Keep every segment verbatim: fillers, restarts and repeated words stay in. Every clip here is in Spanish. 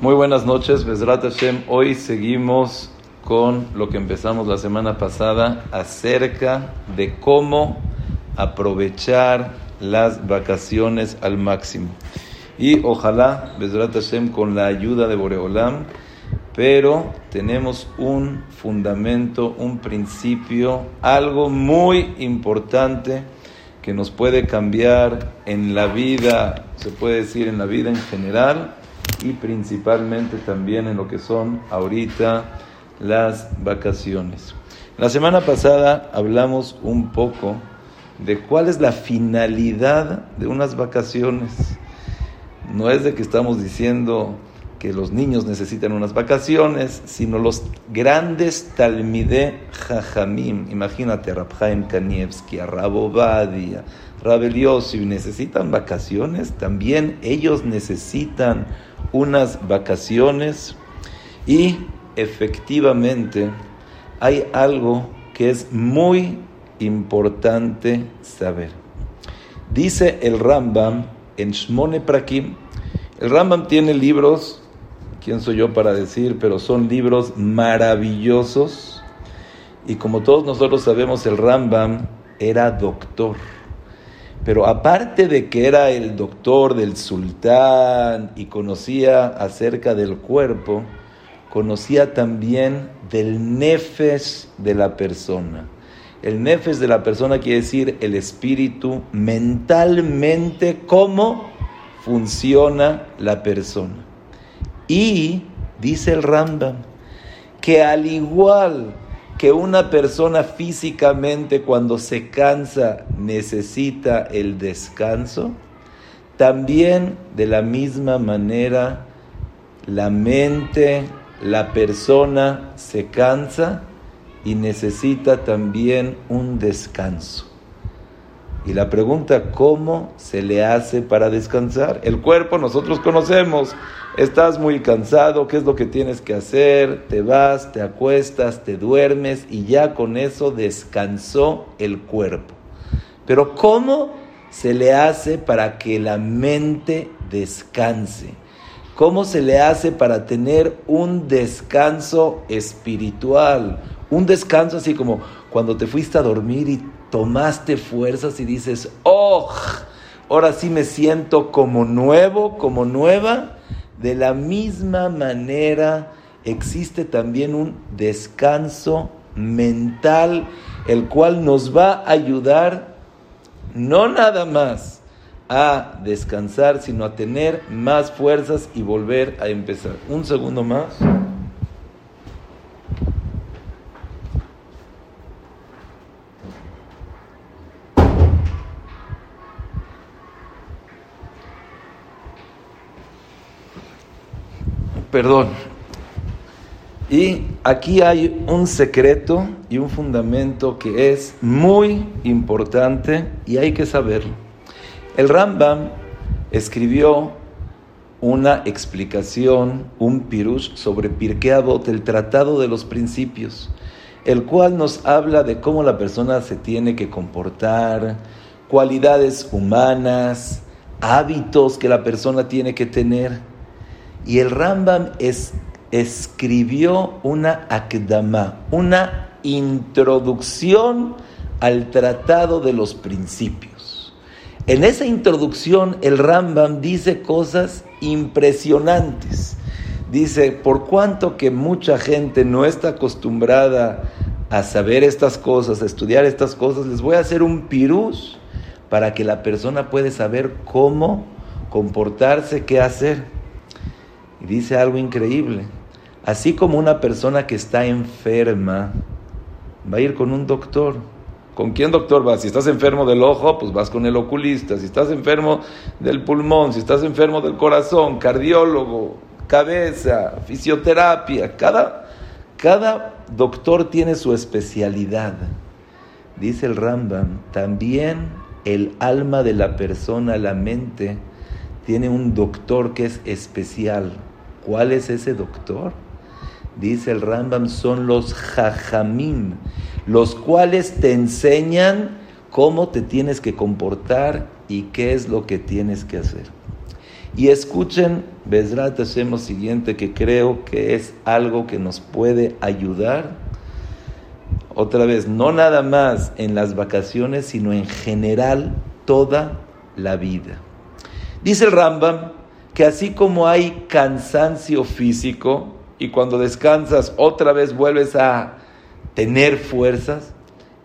Muy buenas noches, Bezrat Hashem. Hoy seguimos con lo que empezamos la semana pasada acerca de cómo aprovechar las vacaciones al máximo. Y ojalá, Bezrat Hashem, con la ayuda de Borei Olam, pero tenemos un fundamento, un principio, algo muy importante que nos puede cambiar en la vida, se puede decir en la vida en general, y principalmente también en lo que son ahorita las vacaciones. La semana pasada hablamos un poco de cuál es la finalidad de unas vacaciones. No es de que estamos diciendo que los niños necesitan unas vacaciones, sino los grandes talmidei jajamim. Imagínate, Rav Chaim Kanievsky, Rabovadia, Rabeliosi, ¿necesitan vacaciones? También ellos necesitan unas vacaciones. Y efectivamente hay algo que es muy importante saber. Dice el Rambam en Shmone Prakim. El Rambam tiene libros, ¿quién soy yo para decir? Pero son libros maravillosos. Y como todos nosotros sabemos, el Rambam era doctor. Pero aparte de que era el doctor del sultán y conocía acerca del cuerpo, conocía también del nefesh de la persona. El nefesh de la persona quiere decir el espíritu, mentalmente cómo funciona la persona. Y dice el Rambam que al igual que una persona físicamente cuando se cansa necesita el descanso, también de la misma manera la mente, la persona se cansa y necesita también un descanso. Y la pregunta, ¿cómo se le hace para descansar? El cuerpo nosotros conocemos. Estás muy cansado, ¿qué es lo que tienes que hacer? Te vas, te acuestas, te duermes y ya con eso descansó el cuerpo. Pero ¿cómo se le hace para que la mente descanse? ¿Cómo se le hace para tener un descanso espiritual? Un descanso así como cuando te fuiste a dormir y tomaste fuerzas y dices, ¡oh! Ahora sí me siento como nuevo, como nueva. De la misma manera existe también un descanso mental, el cual nos va a ayudar no nada más a descansar, sino a tener más fuerzas y volver a empezar. Un segundo más. Perdón. Y aquí hay un secreto y un fundamento que es muy importante y hay que saberlo. El Rambam escribió una explicación, un pirush sobre Pirkei Avot, el tratado de los principios, el cual nos habla de cómo la persona se tiene que comportar, cualidades humanas, hábitos que la persona tiene que tener. Y el Rambam es, escribió una akdama, una introducción al tratado de los principios. En esa introducción el Rambam dice cosas impresionantes. Dice, por cuanto que mucha gente no está acostumbrada a saber estas cosas, a estudiar estas cosas, les voy a hacer un pirush para que la persona pueda saber cómo comportarse, qué hacer. Y dice algo increíble. Así como una persona que está enferma va a ir con un doctor. ¿Con quién doctor vas? Si estás enfermo del ojo, pues vas con el oculista. Si estás enfermo del pulmón, si estás enfermo del corazón, cardiólogo, cabeza, fisioterapia. Cada, cada doctor tiene su especialidad. Dice el Rambam, también el alma de la persona, la mente, tiene un doctor que es especial. ¿Cuál es ese doctor? Dice el Rambam, son los jajamim, los cuales te enseñan cómo te tienes que comportar y qué es lo que tienes que hacer. Y escuchen, Bezrat Hashem, lo siguiente, que creo que es algo que nos puede ayudar, otra vez, no nada más en las vacaciones, sino en general toda la vida. Dice el Rambam que así como hay cansancio físico, y cuando descansas otra vez vuelves a tener fuerzas,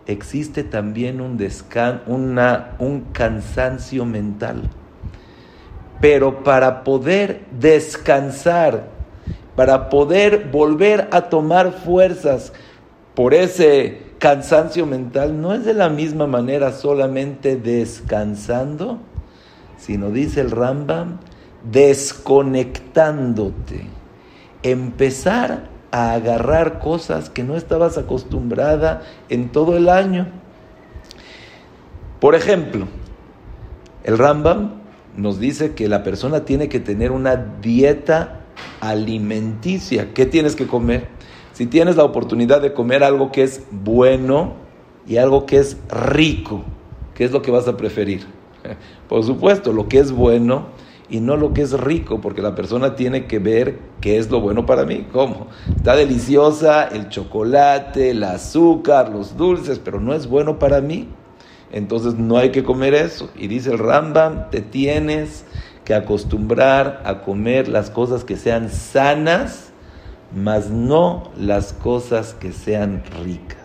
existe también un, descan- una, un cansancio mental. Pero para poder descansar, para poder volver a tomar fuerzas por ese cansancio mental, no es de la misma manera solamente descansando, sino, dice el Rambam, desconectándote. Empezar a agarrar cosas que no estabas acostumbrada en todo el año. Por ejemplo, el Rambam nos dice que la persona tiene que tener una dieta alimenticia. ¿Qué tienes que comer? Si tienes la oportunidad de comer algo que es bueno y algo que es rico, ¿qué es lo que vas a preferir? Por supuesto, lo que es bueno y no lo que es rico, porque la persona tiene que ver qué es lo bueno para mí. ¿Cómo? Está deliciosa el chocolate, el azúcar, los dulces, pero no es bueno para mí. Entonces no hay que comer eso. Y dice el Rambam, te tienes que acostumbrar a comer las cosas que sean sanas, mas no las cosas que sean ricas.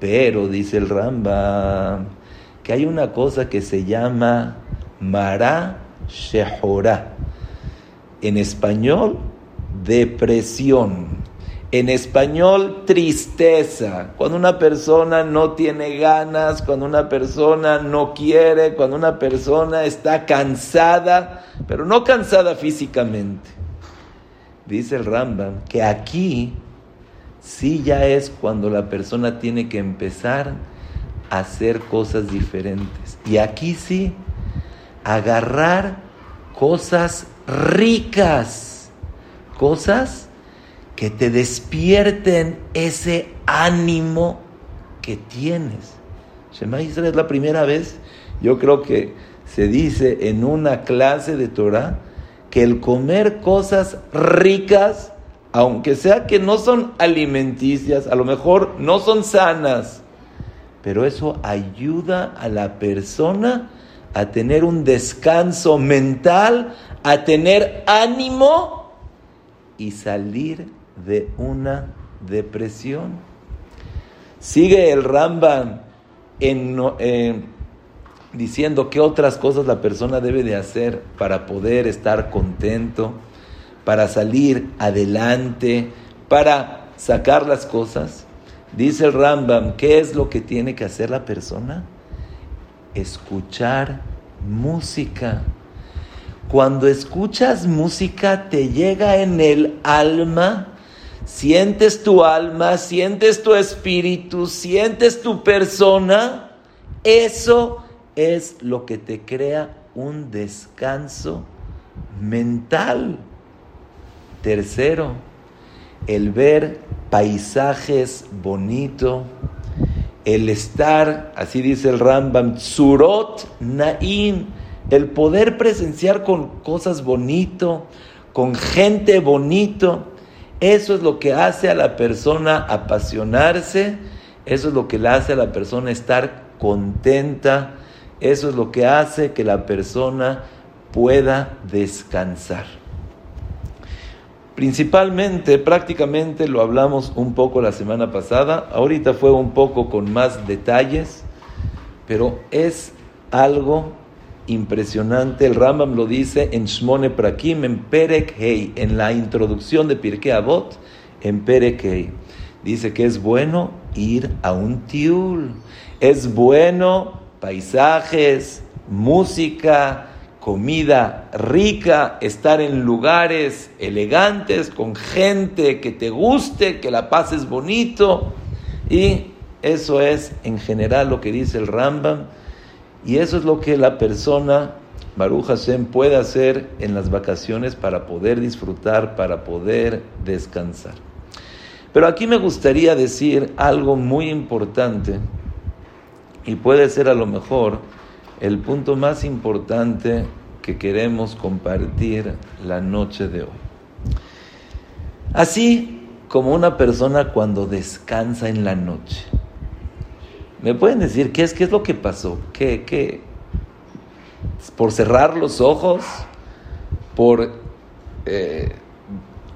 Pero dice el Rambam que hay una cosa que se llama mará shehorá, en español depresión, en español tristeza. Cuando una persona no tiene ganas, cuando una persona no quiere, cuando una persona está cansada, pero no cansada físicamente. Dice el Rambam que aquí sí ya es cuando la persona tiene que empezar a hacer cosas diferentes. Y aquí sí, agarrar cosas ricas, cosas que te despierten ese ánimo que tienes. Shema Israel, es la primera vez, yo creo que se dice en una clase de Torah, que el comer cosas ricas, aunque sea que no son alimenticias, a lo mejor no son sanas, pero eso ayuda a la persona a tener un descanso mental, a tener ánimo y salir de una depresión. Sigue el Rambam en, eh, diciendo qué otras cosas la persona debe de hacer para poder estar contento, para salir adelante, para sacar las cosas. Dice el Rambam, ¿qué es lo que tiene que hacer la persona? Escuchar música. Cuando escuchas música te llega en el alma, sientes tu alma, sientes tu espíritu, sientes tu persona. Eso es lo que te crea un descanso mental. Tercero, el ver paisajes bonitos, el estar, así dice el Rambam, Tsurot Naim, el poder presenciar con cosas bonito, con gente bonito. Eso es lo que hace a la persona apasionarse, eso es lo que le hace a la persona estar contenta, eso es lo que hace que la persona pueda descansar. Principalmente, prácticamente lo hablamos un poco la semana pasada, ahorita fue un poco con más detalles, pero es algo impresionante. El Rambam lo dice en Shmone Prakim, en Perek Hei, en la introducción de Pirkei Avot, en Perek Hei. Dice que es bueno ir a un tiul, es bueno paisajes, música, comida rica, estar en lugares elegantes, con gente que te guste, que la pases bonito. Y eso es en general lo que dice el Rambam. Y eso es lo que la persona, Baruch Hashem, puede hacer en las vacaciones para poder disfrutar, para poder descansar. Pero aquí me gustaría decir algo muy importante, y puede ser a lo mejor el punto más importante que queremos compartir la noche de hoy. Así como una persona cuando descansa en la noche. ¿Me pueden decir qué es, qué es lo que pasó? ¿Qué, qué? ¿Por cerrar los ojos? ¿Por eh,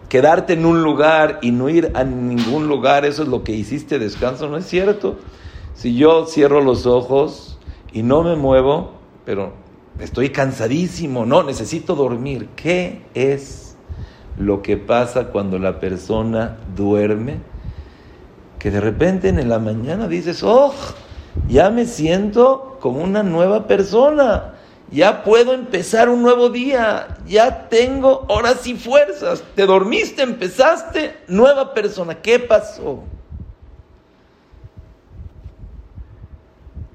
quedarte en un lugar y no ir a ningún lugar? ¿Eso es lo que hiciste, descanso? No es cierto. Si yo cierro los ojos y no me muevo, pero estoy cansadísimo, no, necesito dormir. ¿Qué es lo que pasa cuando la persona duerme? Que de repente en la mañana dices, oh, ya me siento como una nueva persona, ya puedo empezar un nuevo día, ya tengo horas y fuerzas. Te dormiste, empezaste, nueva persona. ¿Qué pasó?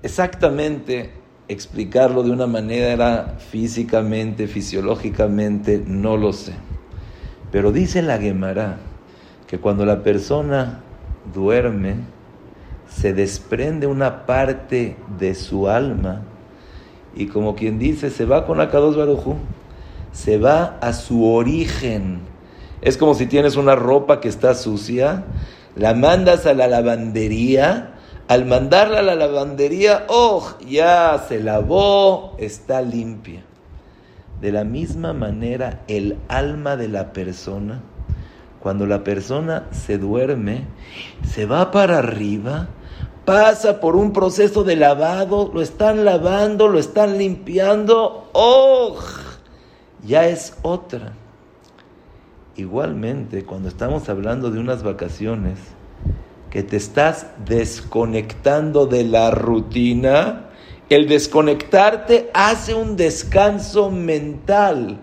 Exactamente, explicarlo de una manera físicamente, fisiológicamente, no lo sé. Pero dice la Guemará que cuando la persona duerme, se desprende una parte de su alma y, como quien dice, se va con HaKadosh Baruch Hu, se va a su origen. Es como si tienes una ropa que está sucia, la mandas a la lavandería. Al mandarla a la lavandería, oh, ya se lavó, está limpia. De la misma manera, el alma de la persona, cuando la persona se duerme, se va para arriba, pasa por un proceso de lavado, lo están lavando, lo están limpiando, ¡oh! Ya es otra. Igualmente, cuando estamos hablando de unas vacaciones, que te estás desconectando de la rutina, el desconectarte hace un descanso mental,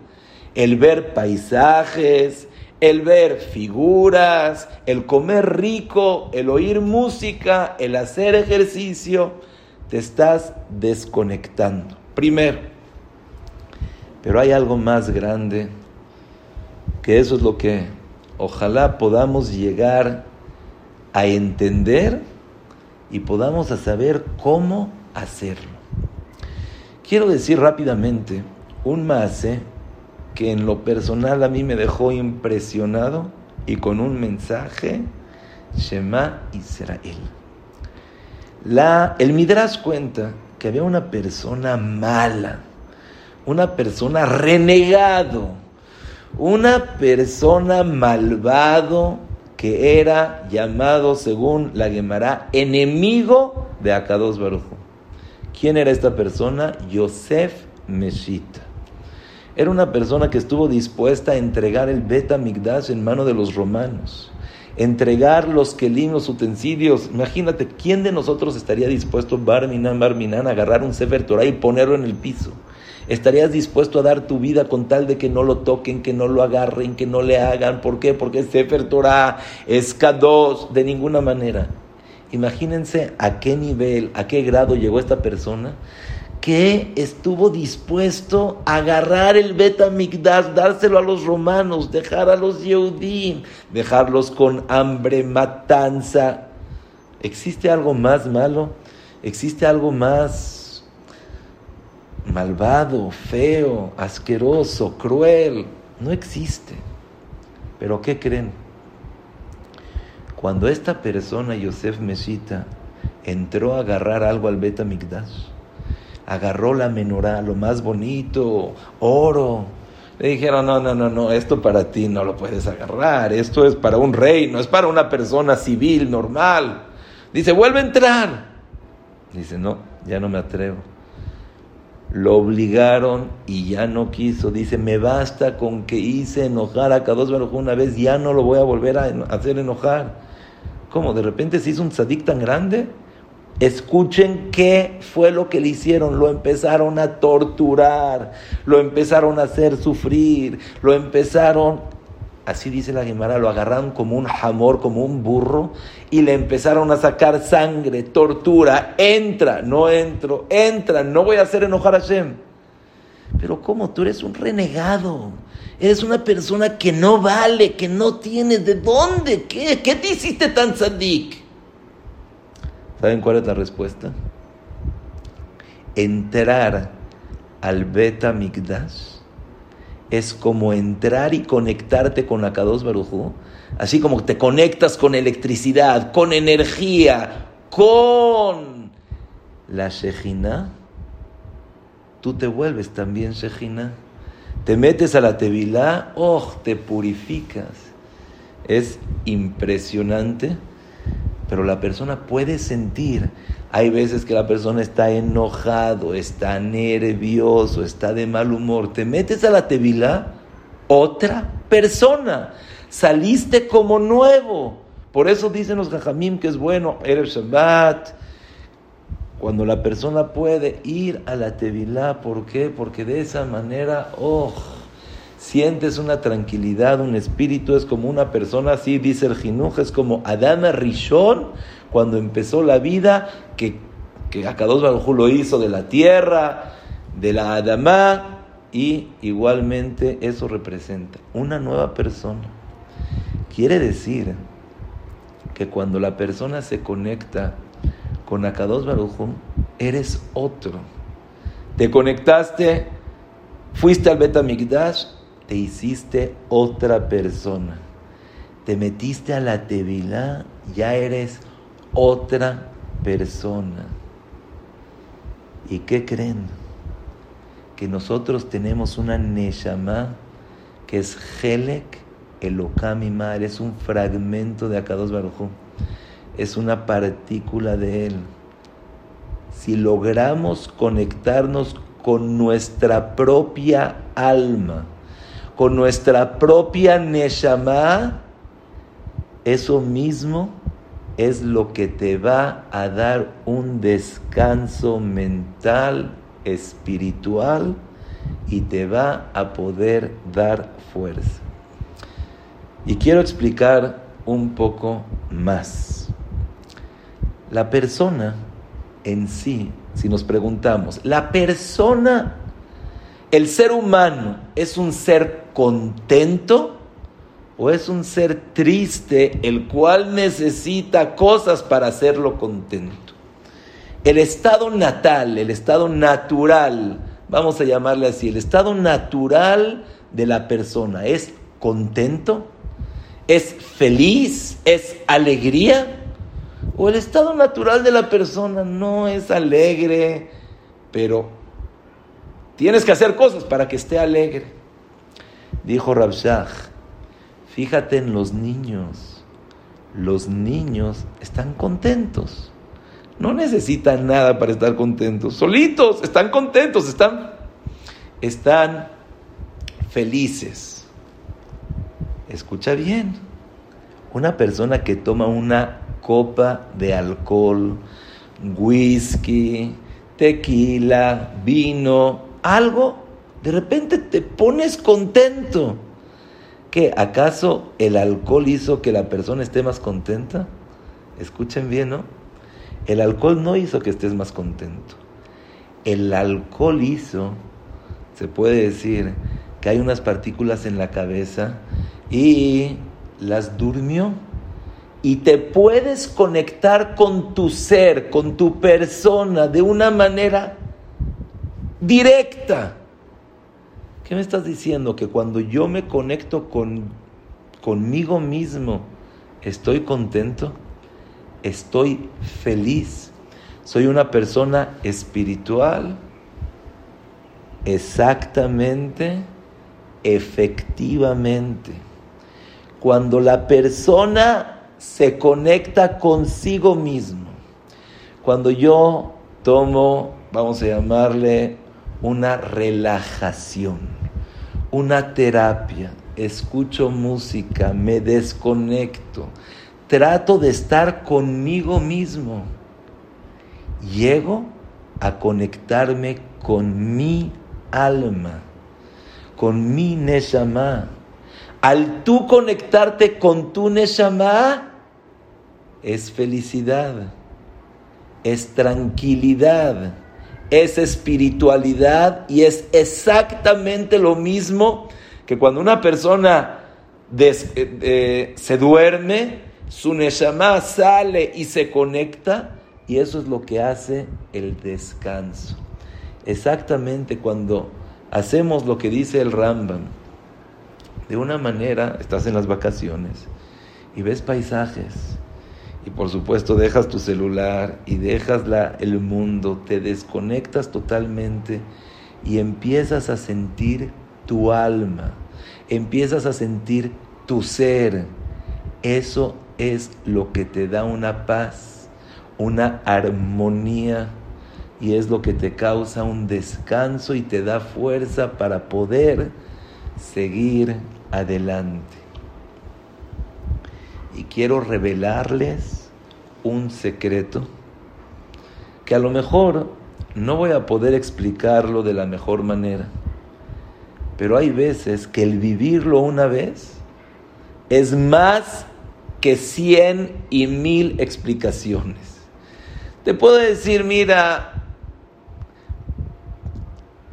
el ver paisajes, el ver figuras, el comer rico, el oír música, el hacer ejercicio, te estás desconectando. Primero, pero hay algo más grande, que eso es lo que ojalá podamos llegar a entender y podamos a saber cómo hacerlo. Quiero decir rápidamente un maase que en lo personal a mí me dejó impresionado y con un mensaje, Shema Israel. La, el Midrash cuenta que había una persona mala, una persona renegado, una persona malvado que era llamado, según la Guemará, enemigo de HaKadosh Baruch Hu. ¿Quién era esta persona? Yosef Meshita. Era una persona que estuvo dispuesta a entregar el Beit HaMikdash en mano de los romanos, entregar los kelim, los utensilios. Imagínate, ¿quién de nosotros estaría dispuesto, bar minan, bar minan, a agarrar un sefer Torah y ponerlo en el piso? ¿Estarías dispuesto a dar tu vida con tal de que no lo toquen, que no lo agarren, que no le hagan? ¿Por qué? Porque es sefer Torah, es Kadosh, de ninguna manera. Imagínense a qué nivel, a qué grado llegó esta persona, que estuvo dispuesto a agarrar el Beit HaMikdash, dárselo a los romanos, dejar a los Yehudim, dejarlos con hambre, matanza. ¿Existe algo más malo? ¿Existe algo más malvado, feo, asqueroso, cruel? No existe. ¿Pero qué creen? Cuando esta persona, Yosef Meshita, entró a agarrar algo al Beit HaMikdash, agarró la menorá, lo más bonito, oro. Le dijeron, no, no, no, no, esto para ti no lo puedes agarrar. Esto es para un rey, no es para una persona civil, normal. Dice, vuelve a entrar. Dice, no, ya no me atrevo. Lo obligaron y ya no quiso. Dice, me basta con que hice enojar a HaKadosh Baruj Hu una vez, ya no lo voy a volver a hacer enojar. ¿Cómo? ¿De repente se hizo un tzadik tan grande? Escuchen qué fue lo que le hicieron. Lo empezaron a torturar, lo empezaron a hacer sufrir, lo empezaron, así dice la Guemará, lo agarraron como un jamor, como un burro, y le empezaron a sacar sangre, tortura. Entra, no entro, entra, no voy a hacer enojar a Hashem. Pero ¿cómo? Tú eres un renegado, eres una persona que no vale, que no tienes de dónde, ¿qué, ¿Qué te hiciste tan tzadik? ¿Saben cuál es la respuesta? Entrar al Beit HaMikdash es como entrar y conectarte con HaKadosh Baruch Hu, así como te conectas con electricidad, con energía, con la Shejiná, tú te vuelves también Shejiná. Te metes a la Tevilá, oh, te purificas. Es impresionante, pero la persona puede sentir. Hay veces que la persona está enojado, está nervioso, está de mal humor. Te metes a la Tevilá, otra persona. Saliste como nuevo. Por eso dicen los jajamim que es bueno, Erev Shabbat, cuando la persona puede ir a la Tevilá. ¿Por qué? Porque de esa manera, oh, sientes una tranquilidad, un espíritu. Es como una persona, así dice el Jinuj, es como Adama Rishon, cuando empezó la vida, que, que HaKadosh Baruj Hu lo hizo de la tierra, de la Adama, y igualmente eso representa una nueva persona. Quiere decir que cuando la persona se conecta con HaKadosh Baruj Hu, eres otro. Te conectaste, fuiste al Beit HaMikdash, te hiciste otra persona. Te metiste a la Tevilá, ya eres otra persona. ¿Y qué creen? Que nosotros tenemos una Neshama que es Helek Elokamimal, es un fragmento de HaKadosh Baruj Hu. Es una partícula de él. Si logramos conectarnos con nuestra propia alma, con nuestra propia Neshama, eso mismo es lo que te va a dar un descanso mental, espiritual, y te va a poder dar fuerza. Y quiero explicar un poco más. La persona en sí, si nos preguntamos, ¿la persona, el ser humano, es un ser contento o es un ser triste el cual necesita cosas para hacerlo contento? El estado natal, el estado natural, vamos a llamarle así, el estado natural de la persona, ¿es contento? ¿Es feliz? ¿Es alegría? O el estado natural de la persona no es alegre, pero tienes que hacer cosas para que esté alegre. Dijo Rav Shach, fíjate en los niños. Los niños están contentos. No necesitan nada para estar contentos. Solitos, están contentos, están, están felices. Escucha bien. Una persona que toma una copa de alcohol, whisky, tequila, vino, algo, de repente te pones contento. ¿Qué? ¿Acaso el alcohol hizo que la persona esté más contenta? Escuchen bien, ¿no? El alcohol no hizo que estés más contento. El alcohol hizo, se puede decir, que hay unas partículas en la cabeza y las durmió. Y te puedes conectar con tu ser, con tu persona, de una manera directa. ¿Qué me estás diciendo? Que cuando yo me conecto con, conmigo mismo, estoy contento, estoy feliz, soy una persona espiritual, exactamente, efectivamente. Cuando la persona se conecta consigo mismo. Cuando yo tomo, vamos a llamarle, una relajación, una terapia, escucho música, me desconecto, trato de estar conmigo mismo, llego a conectarme con mi alma, con mi Neshama. Al tú conectarte con tu Neshama, es felicidad, es tranquilidad, es espiritualidad, y es exactamente lo mismo que cuando una persona des, eh, eh, se duerme, su Neshama sale y se conecta, y eso es lo que hace el descanso. exactamente cuando hacemos lo que dice el Rambam. De una manera, estás en las vacaciones y ves paisajes. Y por supuesto dejas tu celular y dejas la, el mundo, te desconectas totalmente y empiezas a sentir tu alma, empiezas a sentir tu ser. Eso es lo que te da una paz, una armonía, y es lo que te causa un descanso y te da fuerza para poder seguir adelante. Y quiero revelarles un secreto que a lo mejor no voy a poder explicarlo de la mejor manera, pero hay veces que el vivirlo una vez es más que cien y mil explicaciones. Te puedo decir, mira,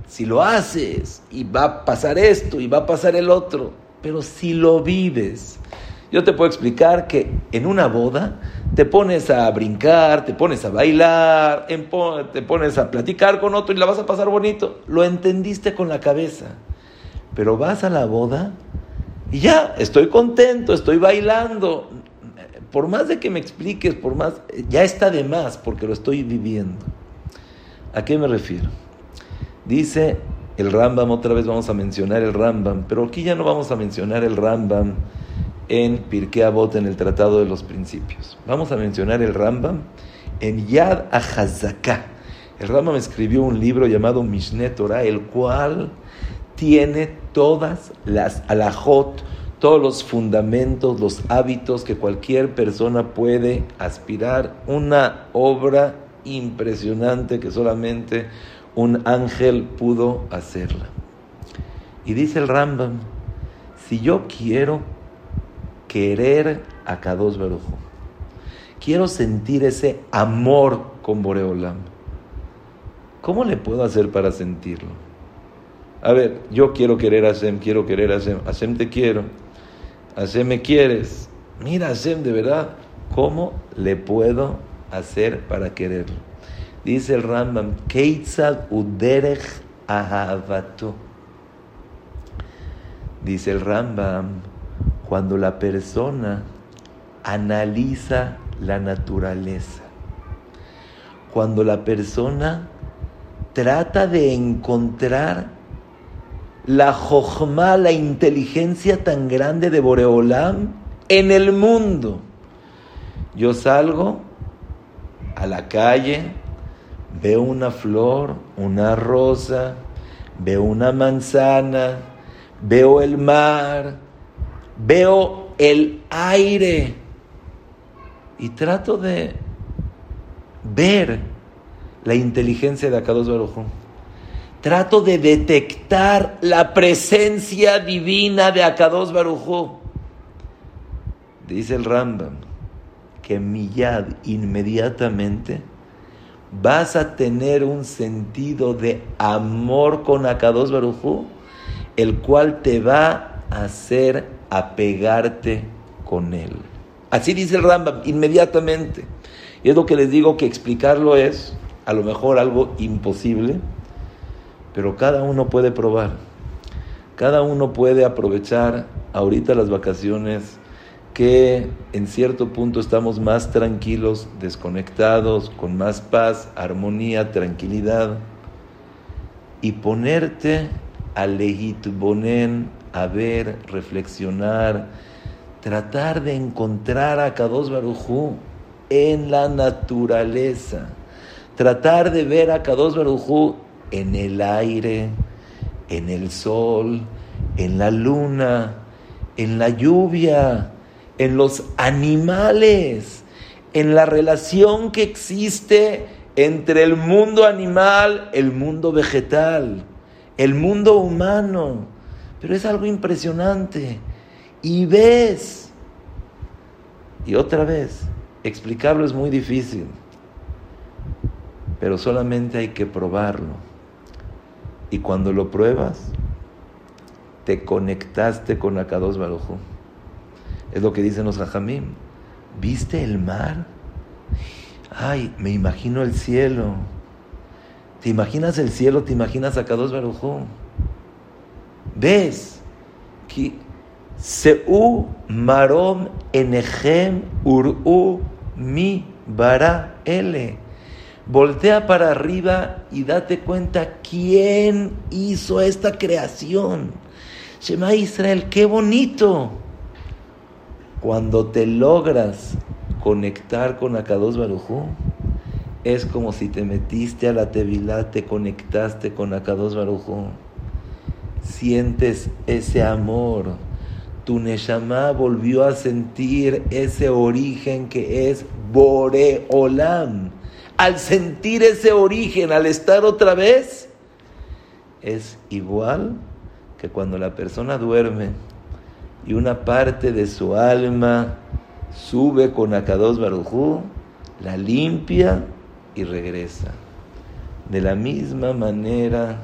si lo haces y va a pasar esto y va a pasar el otro, pero si lo vives... Yo te puedo explicar que en una boda te pones a brincar, te pones a bailar, te pones a platicar con otro y la vas a pasar bonito. Lo entendiste con la cabeza. Pero vas a la boda y ya, estoy contento, estoy bailando. Por más de que me expliques, por más, ya está de más porque lo estoy viviendo. ¿A qué me refiero? Dice el Rambam, otra vez vamos a mencionar el Rambam, pero aquí ya no vamos a mencionar el Rambam en Pirkei Avot, en el Tratado de los Principios. Vamos a mencionar el Rambam en Yad HaChazaká. El Rambam escribió un libro llamado Mishné Torah, el cual tiene todas las alajot, todos los fundamentos, los hábitos que cualquier persona puede aspirar. Una obra impresionante que solamente un ángel pudo hacerla. Y dice el Rambam, si yo quiero querer a HaKadosh Baruch Hu, quiero sentir ese amor con Borei Olam, ¿cómo le puedo hacer para sentirlo? A ver, yo quiero querer a Hashem, quiero querer a Hashem, Hashem te quiero, Hashem me quieres, mira Hashem, de verdad, ¿cómo le puedo hacer para quererlo? Dice el Rambam, Keitzad uderech ahavato. Dice el Rambam, cuando la persona analiza la naturaleza, cuando la persona trata de encontrar la jochma, la inteligencia tan grande de Borei Olam en el mundo. Yo salgo a la calle, veo una flor, una rosa, veo una manzana, veo el mar, veo el aire y trato de ver la inteligencia de HaKadosh Baruch Hu. Trato de detectar la presencia divina de HaKadosh Baruch Hu. Dice el Rambam que miyad, inmediatamente, vas a tener un sentido de amor con HaKadosh Baruch Hu, el cual te va a hacer apegarte con él. Así dice el Rambam, inmediatamente. Y es lo que les digo, que explicarlo es a lo mejor algo imposible, pero cada uno puede probar. Cada uno puede aprovechar ahorita las vacaciones, que en cierto punto estamos más tranquilos, desconectados, con más paz, armonía, tranquilidad, y ponerte a lehitbonen, a ver, reflexionar, tratar de encontrar a HaKadosh Baruch Hu en la naturaleza, tratar de ver a HaKadosh Baruch Hu en el aire, en el sol, en la luna, en la lluvia, en los animales, en la relación que existe entre el mundo animal, el mundo vegetal, el mundo humano. Pero es algo impresionante. Y ves. Y otra vez, explicarlo es muy difícil. Pero solamente hay que probarlo. Y cuando lo pruebas, te conectaste con HaKadosh Baruch Hu. Es lo que dicen los jajamim. ¿Viste el mar? Ay, me imagino el cielo. ¿Te imaginas el cielo? ¿Te imaginas a Kadosh Baruj Hu? ¿Ves? Que Seu marom enejem ur'u mi bara ele. Voltea para arriba y date cuenta quién hizo esta creación. Shema Israel, qué bonito. Cuando te logras conectar con HaKadosh Baruj Hu, es como si te metiste a la Tevilá, te conectaste con HaKadosh Baruj Hu. Sientes ese amor. Tu Neshama volvió a sentir ese origen que es Borei Olam. Al sentir ese origen, al estar otra vez, es igual que cuando la persona duerme y una parte de su alma sube con HaKadosh Baruj Hu, la limpia y regresa. De la misma manera,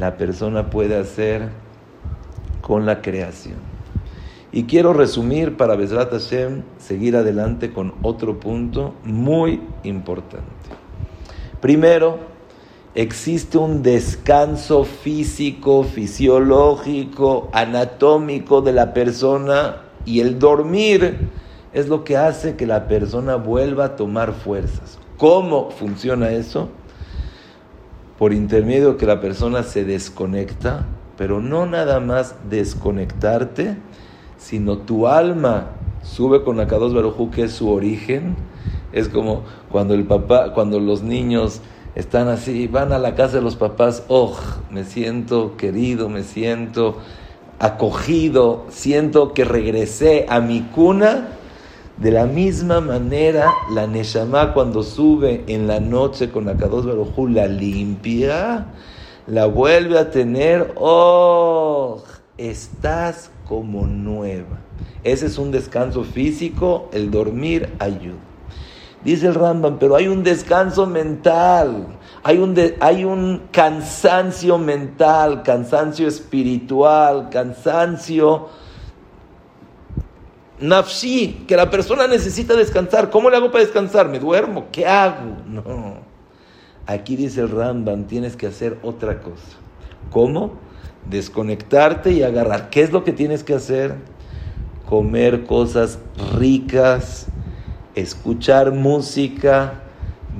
la persona puede hacer con la creación. Y quiero resumir para Bezrat Hashem, seguir adelante con otro punto muy importante. Primero, existe un descanso físico, fisiológico, anatómico de la persona, y el dormir es lo que hace que la persona vuelva a tomar fuerzas. ¿Cómo funciona eso? Por intermedio que la persona se desconecta, pero no nada más desconectarte, sino tu alma sube con HaKadosh Baruj Hu, que es su origen. Es como cuando el papá, cuando los niños están así, van a la casa de los papás, oh, me siento querido, me siento acogido, siento que regresé a mi cuna. De la misma manera, la Neshama cuando sube en la noche con HaKadosh Baruj Hu, la limpia, la vuelve a tener, oh, estás como nueva. Ese es un descanso físico, el dormir ayuda. Dice el Rambam, pero hay un descanso mental, hay un, de, hay un cansancio mental, cansancio espiritual, cansancio nafshi, que la persona necesita descansar. ¿Cómo le hago para descansar? ¿Me duermo? ¿Qué hago? No. Aquí dice el Rambam, tienes que hacer otra cosa. ¿Cómo? Desconectarte y agarrar. ¿Qué es lo que tienes que hacer? Comer cosas ricas, escuchar música,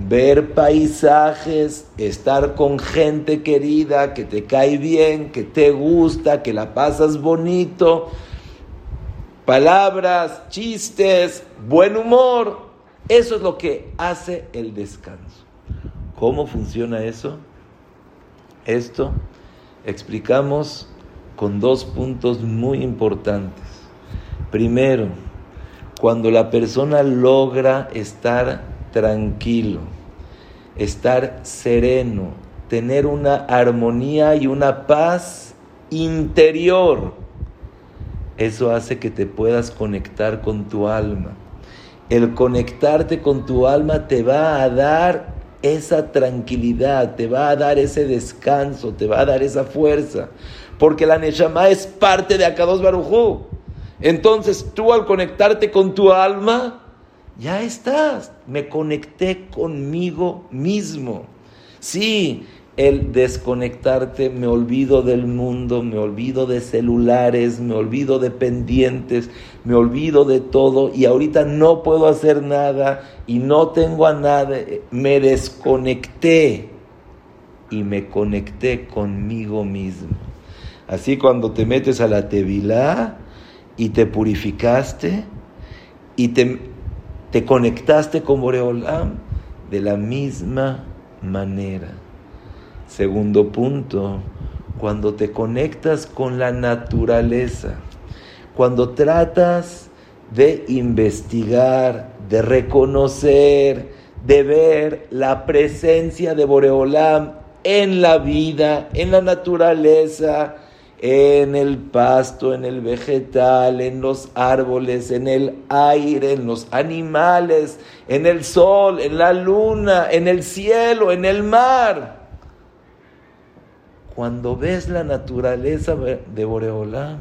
ver paisajes, estar con gente querida que te cae bien, que te gusta, que la pasas bonito. Palabras, chistes, buen humor. Eso es lo que hace el descanso. ¿Cómo funciona eso? Esto explicamos con dos puntos muy importantes. Primero, cuando la persona logra estar tranquilo, estar sereno, tener una armonía y una paz interior, eso hace que te puedas conectar con tu alma. El conectarte con tu alma te va a dar esa tranquilidad, te va a dar ese descanso, te va a dar esa fuerza. Porque la Neshama es parte de HaKadosh Baruj Hu. Entonces tú, al conectarte con tu alma, ya estás. Me conecté conmigo mismo. Sí. El desconectarte, me olvido del mundo, me olvido de celulares, me olvido de pendientes, me olvido de todo, y ahorita no puedo hacer nada y no tengo a nadie. Me desconecté y me conecté conmigo mismo. Así, cuando te metes a la Tevilá y te purificaste y te, te conectaste con Borei Olam, de la misma manera. Segundo punto, cuando te conectas con la naturaleza, cuando tratas de investigar, de reconocer, de ver la presencia de Borei Olam en la vida, en la naturaleza, en el pasto, en el vegetal, en los árboles, en el aire, en los animales, en el sol, en la luna, en el cielo, en el mar. Cuando ves la naturaleza de Borei Olam,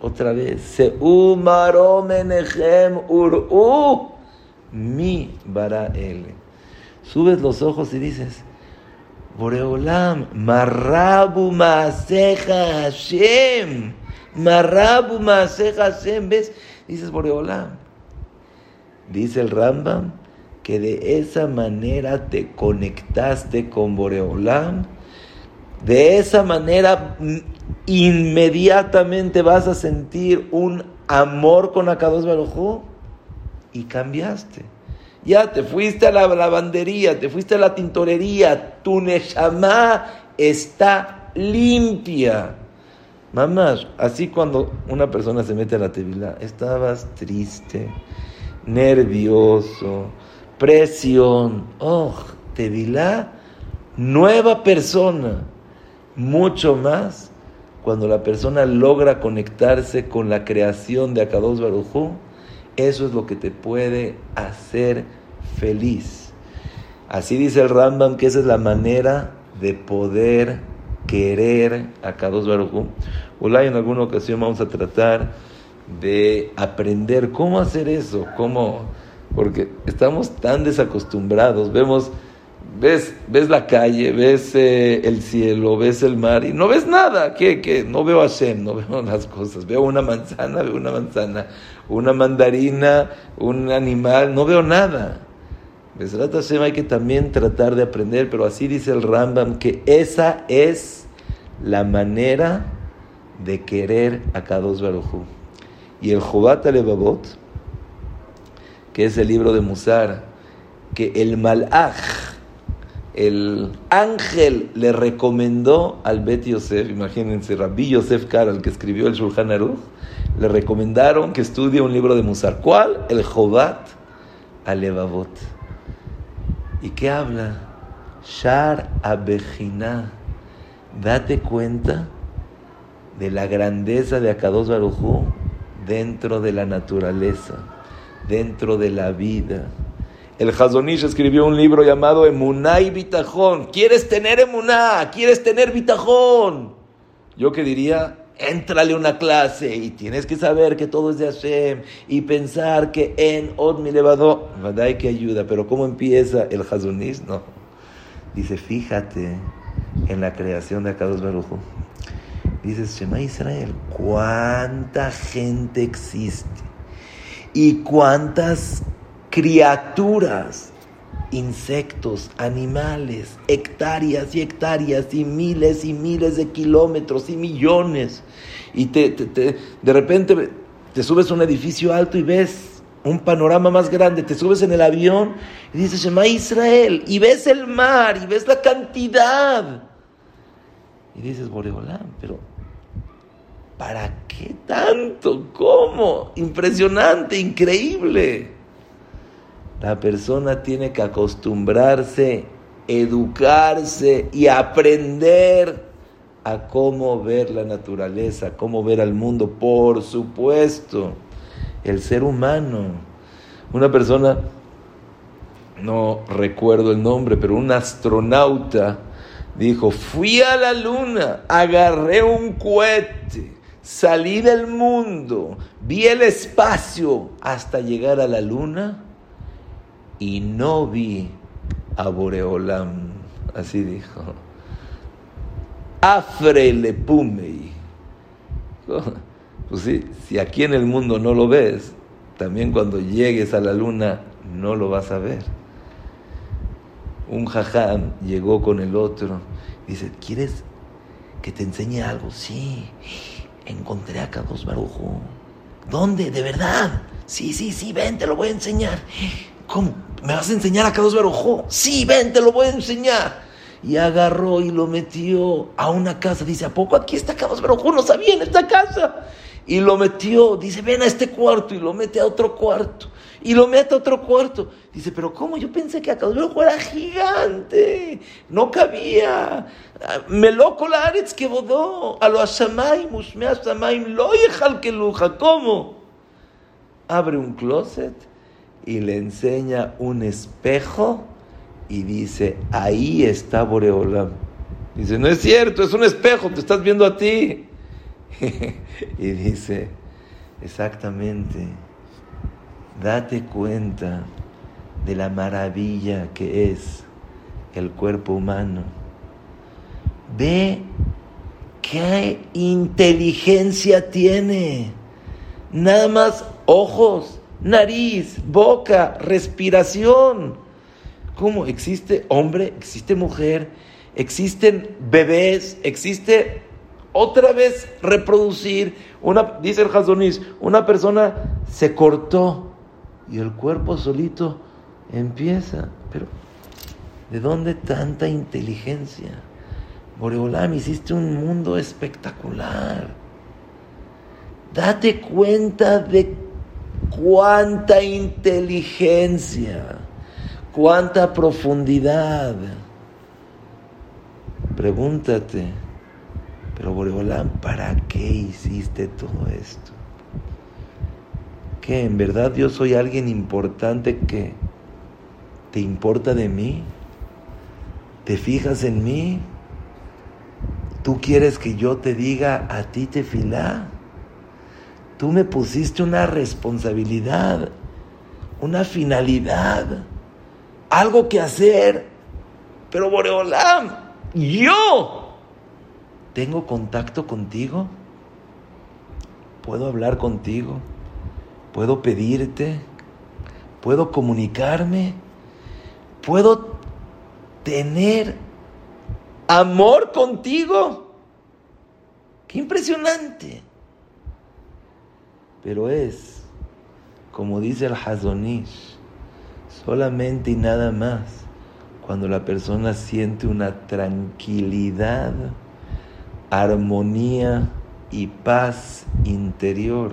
otra vez, Seu marom enejem ur'u mi bara ele. Subes los ojos y dices, Borei Olam, Marabu Maasecha Hashem. Marabu Maasecha Hashem. ¿Ves? Dices Borei Olam. Dice el Rambam que de esa manera te conectaste con Borei Olam. De esa manera inmediatamente vas a sentir un amor con HaKadosh Baruch Hu y cambiaste. Ya te fuiste a la lavandería, te fuiste a la tintorería, tu Neshama está limpia. Mamás, así cuando una persona se mete a la Tevilá, estabas triste, nervioso, presión. Oh, Tevilá, nueva persona. Mucho más cuando la persona logra conectarse con la creación de HaKadosh Baruch Hu. Eso es lo que te puede hacer feliz. Así dice el Rambam, que esa es la manera de poder querer a HaKadosh Baruch Hu. Ojalá en alguna ocasión vamos a tratar de aprender cómo hacer eso, cómo, porque estamos tan desacostumbrados. Vemos, ves, ves la calle, ves eh, el cielo, ves el mar y no ves nada. ¿Qué, qué? No veo a Hashem, no veo las cosas. Veo una manzana, veo una manzana. Una mandarina, un animal, no veo nada. Besrat Hashem, hay que también tratar de aprender, pero así dice el Rambam, que esa es la manera de querer a HaKadosh Baruch Hu. Y el Chovot HaLevavot, que es el libro de Musar, que el Malach, el ángel, le recomendó al Bet Yosef, imagínense, Rabbi Yosef Karal, que escribió el Shulchan Aruch, le recomendaron que estudie un libro de Musar. ¿Cuál? El Chovot HaLevavot. ¿Y qué habla? Shar Abejiná. Date cuenta de la grandeza de HaKadosh Baruch Hu dentro de la naturaleza, dentro de la vida. El Chazon Ish escribió un libro llamado Emuná y Vitajón. ¿Quieres tener Emuná? ¿Quieres tener Vitajón? Yo que diría, éntrale una clase y tienes que saber que todo es de Hashem y pensar que en Od mi levado, Vaday que ayuda. Pero ¿cómo empieza el Chazon Ish? No. Dice, fíjate en la creación de HaKadosh Baruch Hu. Dices, Shema Israel, ¿cuánta gente existe? ¿Y cuántas criaturas, insectos, animales, hectáreas y hectáreas y miles y miles de kilómetros y millones? Y te, te, te, de repente te subes a un edificio alto y ves un panorama más grande, te subes en el avión y dices Shema Israel, y ves el mar y ves la cantidad. Y dices, Borei Olam, pero ¿para qué tanto? ¿Cómo? Impresionante, increíble. La persona tiene que acostumbrarse, educarse y aprender a cómo ver la naturaleza, cómo ver al mundo. Por supuesto, el ser humano. Una persona, no recuerdo el nombre, pero un astronauta dijo, fui a la luna, agarré un cohete, salí del mundo, vi el espacio hasta llegar a la luna. Y no vi a Borei Olam, así dijo. Afre le pumei. Pues sí, si aquí en el mundo no lo ves, también cuando llegues a la luna no lo vas a ver. Un jajam llegó con el otro. Dice, ¿quieres que te enseñe algo? Sí, encontré a HaKadosh Baruch Hu. ¿Dónde? ¿De verdad? Sí, sí, sí, ven, te lo voy a enseñar. ¿Cómo? ¿Me vas a enseñar a HaKadosh Baruch Hu? Sí, ven, te lo voy a enseñar. Y agarró y lo metió a una casa. Dice, ¿a poco aquí está HaKadosh Baruch Hu? No sabía, en esta casa. Y lo metió. Dice, ven a este cuarto. Y lo mete a otro cuarto. Y lo mete a otro cuarto. Dice, ¿pero cómo? Yo pensé que HaKadosh Baruch Hu era gigante. No cabía. Meloko la'aretz kevodó. Alo hashamayim ushmei hashamayim lo yechalkeluja. ¿Cómo? Abre un closet y le enseña un espejo y dice, ahí está Borei Olam. Dice, no es cierto, es un espejo, te estás viendo a ti. Y dice, exactamente, date cuenta de la maravilla que es el cuerpo humano, Ve qué inteligencia tiene. Nada más ojos, nariz, boca, respiración. ¿Cómo? Existe hombre, existe mujer, existen bebés, existe otra vez reproducir. Una, dice el Chazon Ish, una persona se cortó y el cuerpo solito empieza. Pero, ¿de dónde tanta inteligencia? Borei Olam, hiciste un mundo espectacular. Date cuenta de cuánta inteligencia, cuánta profundidad. Pregúntate, pero Borei Olam, ¿para qué hiciste todo esto? ¿Que en verdad yo soy alguien importante que te importa de mí? ¿Te fijas en mí? ¿Tú quieres que yo te diga a ti tefilá? Tú me pusiste una responsabilidad, una finalidad, algo que hacer. Pero Borei Olam, yo tengo contacto contigo, puedo hablar contigo, puedo pedirte, puedo comunicarme, puedo tener amor contigo. ¡Qué impresionante! Pero es, como dice el Chazon Ish, solamente y nada más cuando la persona siente una tranquilidad, armonía y paz interior.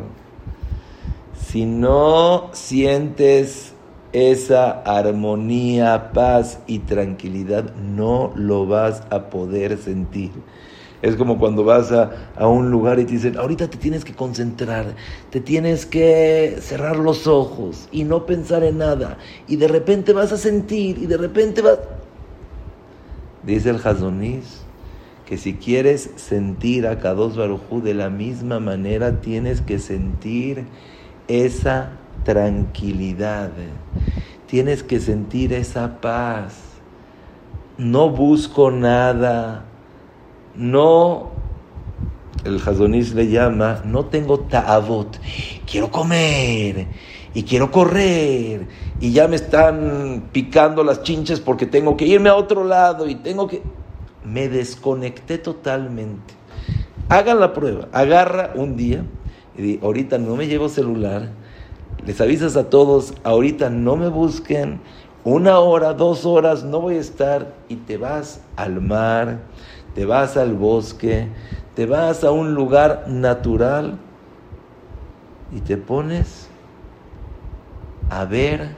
Si no sientes esa armonía, paz y tranquilidad, no lo vas a poder sentir. Es como cuando vas a, a un lugar y te dicen, ahorita te tienes que concentrar, te tienes que cerrar los ojos y no pensar en nada. Y de repente vas a sentir, y de repente vas... Dice el Chazon Ish que si quieres sentir a HaKadosh Baruch Hu de la misma manera, tienes que sentir esa tranquilidad. Tienes que sentir esa paz. No busco nada. No, el Chazon Ish le llama, no tengo ta'avot, quiero comer y quiero correr y ya me están picando las chinches porque tengo que irme a otro lado y tengo que... Me desconecté totalmente. Hagan la prueba, agarra un día y di, ahorita no me llevo celular, les avisas a todos, ahorita no me busquen, una hora, dos horas, no voy a estar, y te vas al mar, te vas al bosque, te vas a un lugar natural y te pones a ver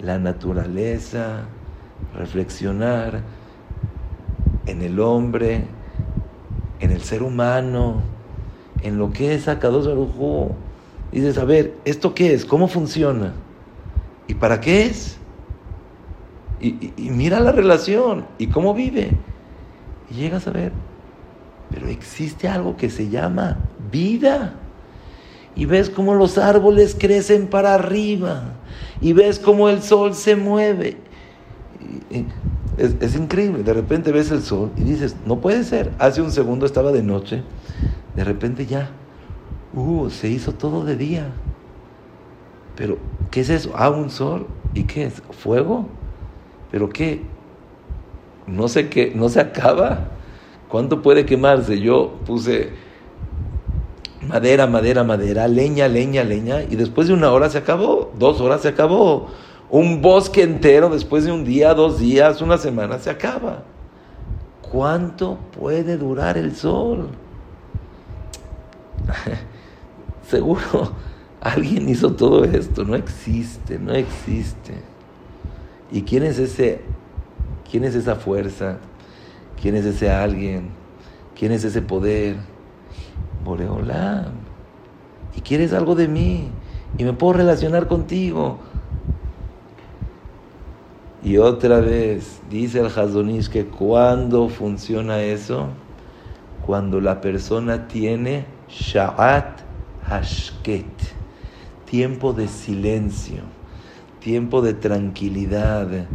la naturaleza, reflexionar en el hombre, en el ser humano, en lo que es HaKadosh Baruch Hu. Dices, a ver, ¿esto qué es? ¿Cómo funciona? ¿Y para qué es? Y, y, y mira la relación, ¿y cómo vive? Y llegas a ver, pero existe algo que se llama vida. Y ves cómo los árboles crecen para arriba. Y ves cómo el sol se mueve. Y, y es, es increíble, de repente ves el sol y dices, no puede ser. Hace un segundo estaba de noche, de repente ya, uh, se hizo todo de día. Pero, ¿qué es eso? Ah, un sol. ¿Y qué es? ¿Fuego? ¿Pero qué? No sé qué, no se acaba. ¿Cuánto puede quemarse? Yo puse madera, madera, madera, leña, leña, leña, y después de una hora se acabó, dos horas se acabó. Un bosque entero después de un día, dos días, una semana se acaba. ¿Cuánto puede durar el sol? Seguro alguien hizo todo esto. No existe, no existe. ¿Y quién es ese? ¿Quién es esa fuerza? ¿Quién es ese alguien? ¿Quién es ese poder? Borei Olam. Y quieres algo de mí. Y me puedo relacionar contigo. Y otra vez, dice el Chazon Ish que cuando funciona eso, cuando la persona tiene Sha'at Hashket, tiempo de silencio, tiempo de tranquilidad,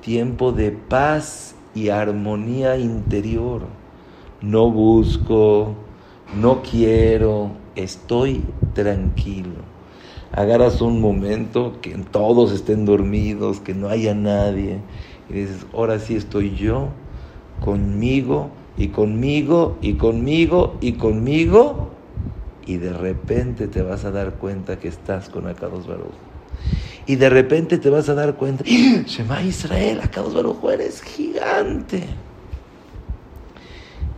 tiempo de paz y armonía interior. No busco, no quiero, estoy tranquilo. Agarras un momento que todos estén dormidos, que no haya nadie, y dices, ahora sí estoy yo, conmigo, y conmigo, y conmigo, y conmigo, y de repente te vas a dar cuenta que estás con HaKadosh Baruch Hu. Y de repente te vas a dar cuenta, Shema Israel, HaKadosh Baruch Hu, eres gigante.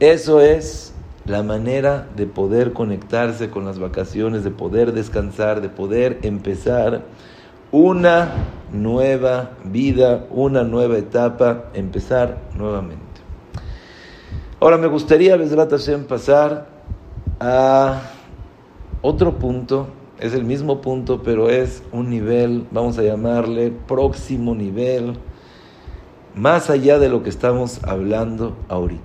Eso es la manera de poder conectarse con las vacaciones, de poder descansar, de poder empezar una nueva vida, una nueva etapa, empezar nuevamente. Ahora me gustaría, Bezrat Hashem, pasar a otro punto. Es el mismo punto, pero es un nivel, vamos a llamarle próximo nivel, más allá de lo que estamos hablando ahorita.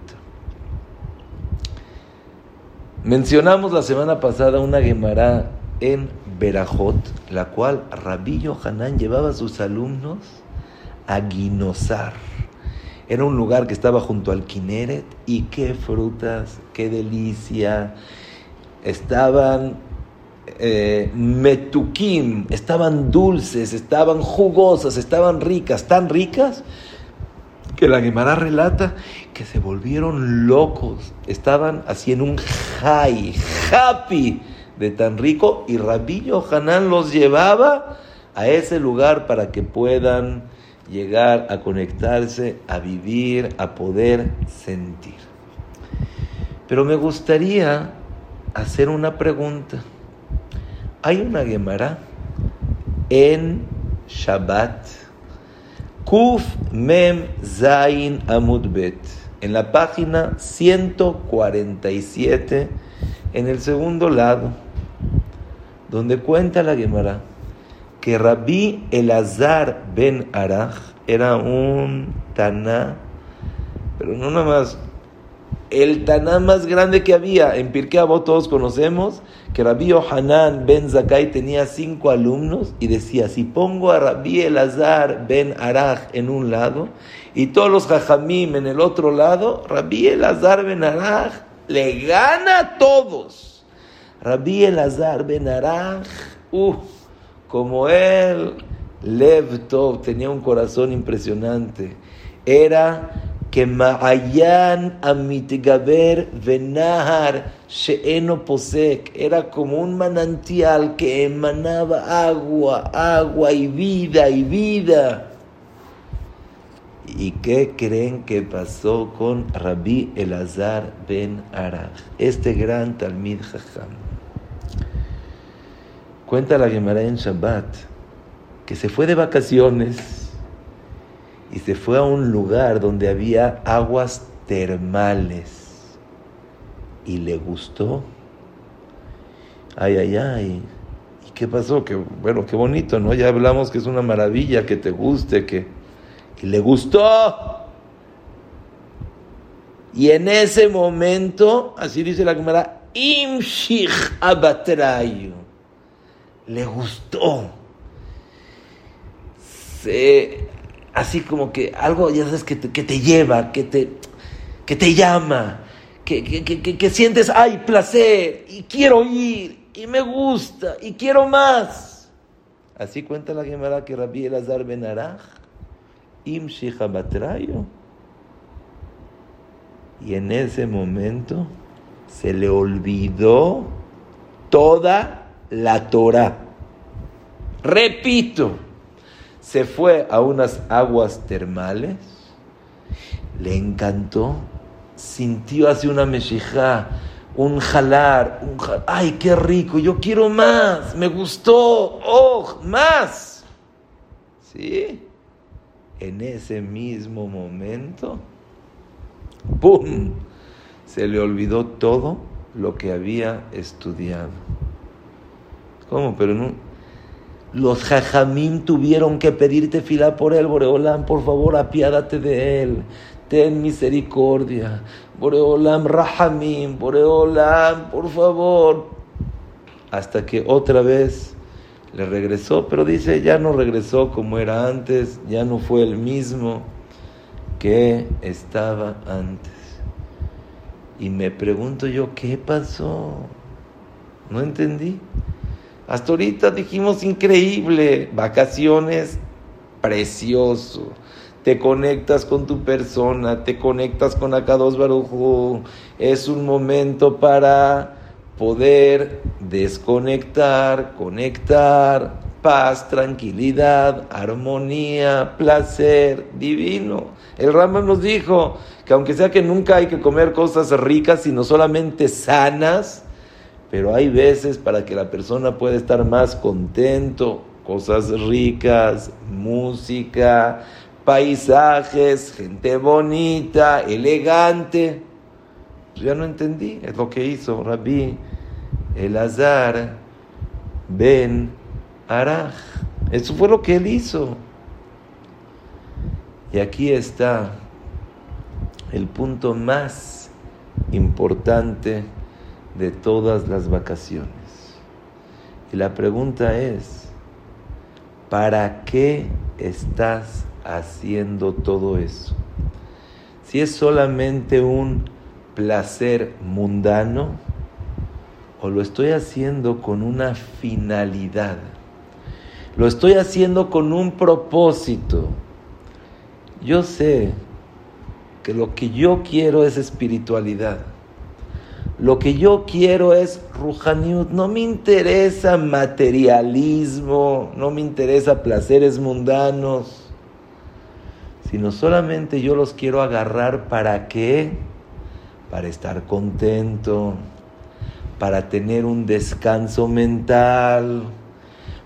Mencionamos la semana pasada una Guemará en Berajot, la cual Rabbi Yohanan llevaba a sus alumnos a guinosar. Era un lugar que estaba junto al Kineret, y qué frutas, qué delicia. Estaban eh, metuquim, estaban dulces, estaban jugosas, estaban ricas, tan ricas que la Guemará relata que se volvieron locos. Estaban así en un high, happy, de tan rico. Y Rabbi Yohanan los llevaba a ese lugar para que puedan llegar a conectarse, a vivir, a poder sentir. Pero me gustaría hacer una pregunta. Hay una Guemará en Shabbat, Kuf Mem Zain Amud Bet, en la página ciento cuarenta y siete, en el segundo lado, donde cuenta la Guemará que Rabbi Elazar ben Arach era un Taná, pero no nada más, el Taná más grande que había. En Pirkei Avot todos conocemos que Rabbi Yohanan ben Zakkai tenía cinco alumnos y decía, si pongo a Rabbi Elazar ben Arach en un lado y todos los jajamim en el otro lado, Rabbi Elazar ben Arach le gana a todos. Rabbi Elazar ben Arach, uh, como él, Lev Tov, tenía un corazón impresionante. Era que Ma'ayan Amitgaber Venahar Sheeno Posek, era como un manantial que emanaba agua, agua y vida y vida. ¿Y qué creen que pasó con Rabbi Elazar ben Arach, este gran Talmid Jajam? Cuenta la Guemará en Shabbat que se fue de vacaciones y se fue a un lugar donde había aguas termales y le gustó. Ay, ay, ay. ¿Y qué pasó? Que bueno, qué bonito, ¿no? Ya hablamos que es una maravilla, que te guste, que y le gustó. Y en ese momento, así dice la Guemará, Imshich Abatrayu, le gustó. Se Así como que algo, ya sabes, que te, que te lleva, que te, que te llama, que, que, que, que sientes, ay, placer, y quiero ir, y me gusta, y quiero más. Así cuenta la Guemará que Rabbi Elazar ben Arach, Imshich Abatrayu. Y en ese momento se le olvidó toda la Torah. Repito, se fue a unas aguas termales, le encantó, sintió así una meshijá, un jalar, un jalar, ¡ay, qué rico! Yo quiero más, me gustó, ¡oh, más! ¿Sí? En ese mismo momento, ¡pum!, se le olvidó todo lo que había estudiado. ¿Cómo? Pero no... Los jajamim tuvieron que pedir tefilá por él. Borei Olam, por favor, apiádate de él. Ten misericordia. Borei Olam, rahamim. Borei Olam, por favor. Hasta que otra vez le regresó. Pero dice, ya no regresó como era antes. Ya no fue el mismo. que estaba antes. Y me pregunto yo, ¿qué pasó? No entendí. Hasta ahorita dijimos, increíble, vacaciones, precioso. Te conectas con tu persona, te conectas con HaKadosh Baruch Hu. Es un momento para poder desconectar, conectar, paz, tranquilidad, armonía, placer, divino. El Rambam nos dijo que aunque sea que nunca hay que comer cosas ricas, sino solamente sanas, pero hay veces para que la persona pueda estar más contento, cosas ricas, música, paisajes, gente bonita, elegante. Pues ya no entendí, es lo que hizo Rabbi Elazar ben Arach. Eso fue lo que él hizo. Y aquí está el punto más importante de todas las vacaciones. Y la pregunta es, ¿para qué estás haciendo todo eso? Si es solamente un placer mundano, o lo estoy haciendo con una finalidad, lo estoy haciendo con un propósito. Yo sé que lo que yo quiero es espiritualidad, lo que yo quiero es ruhaniut, no me interesa materialismo, no me interesa placeres mundanos, sino solamente yo los quiero agarrar para qué, para estar contento, para tener un descanso mental,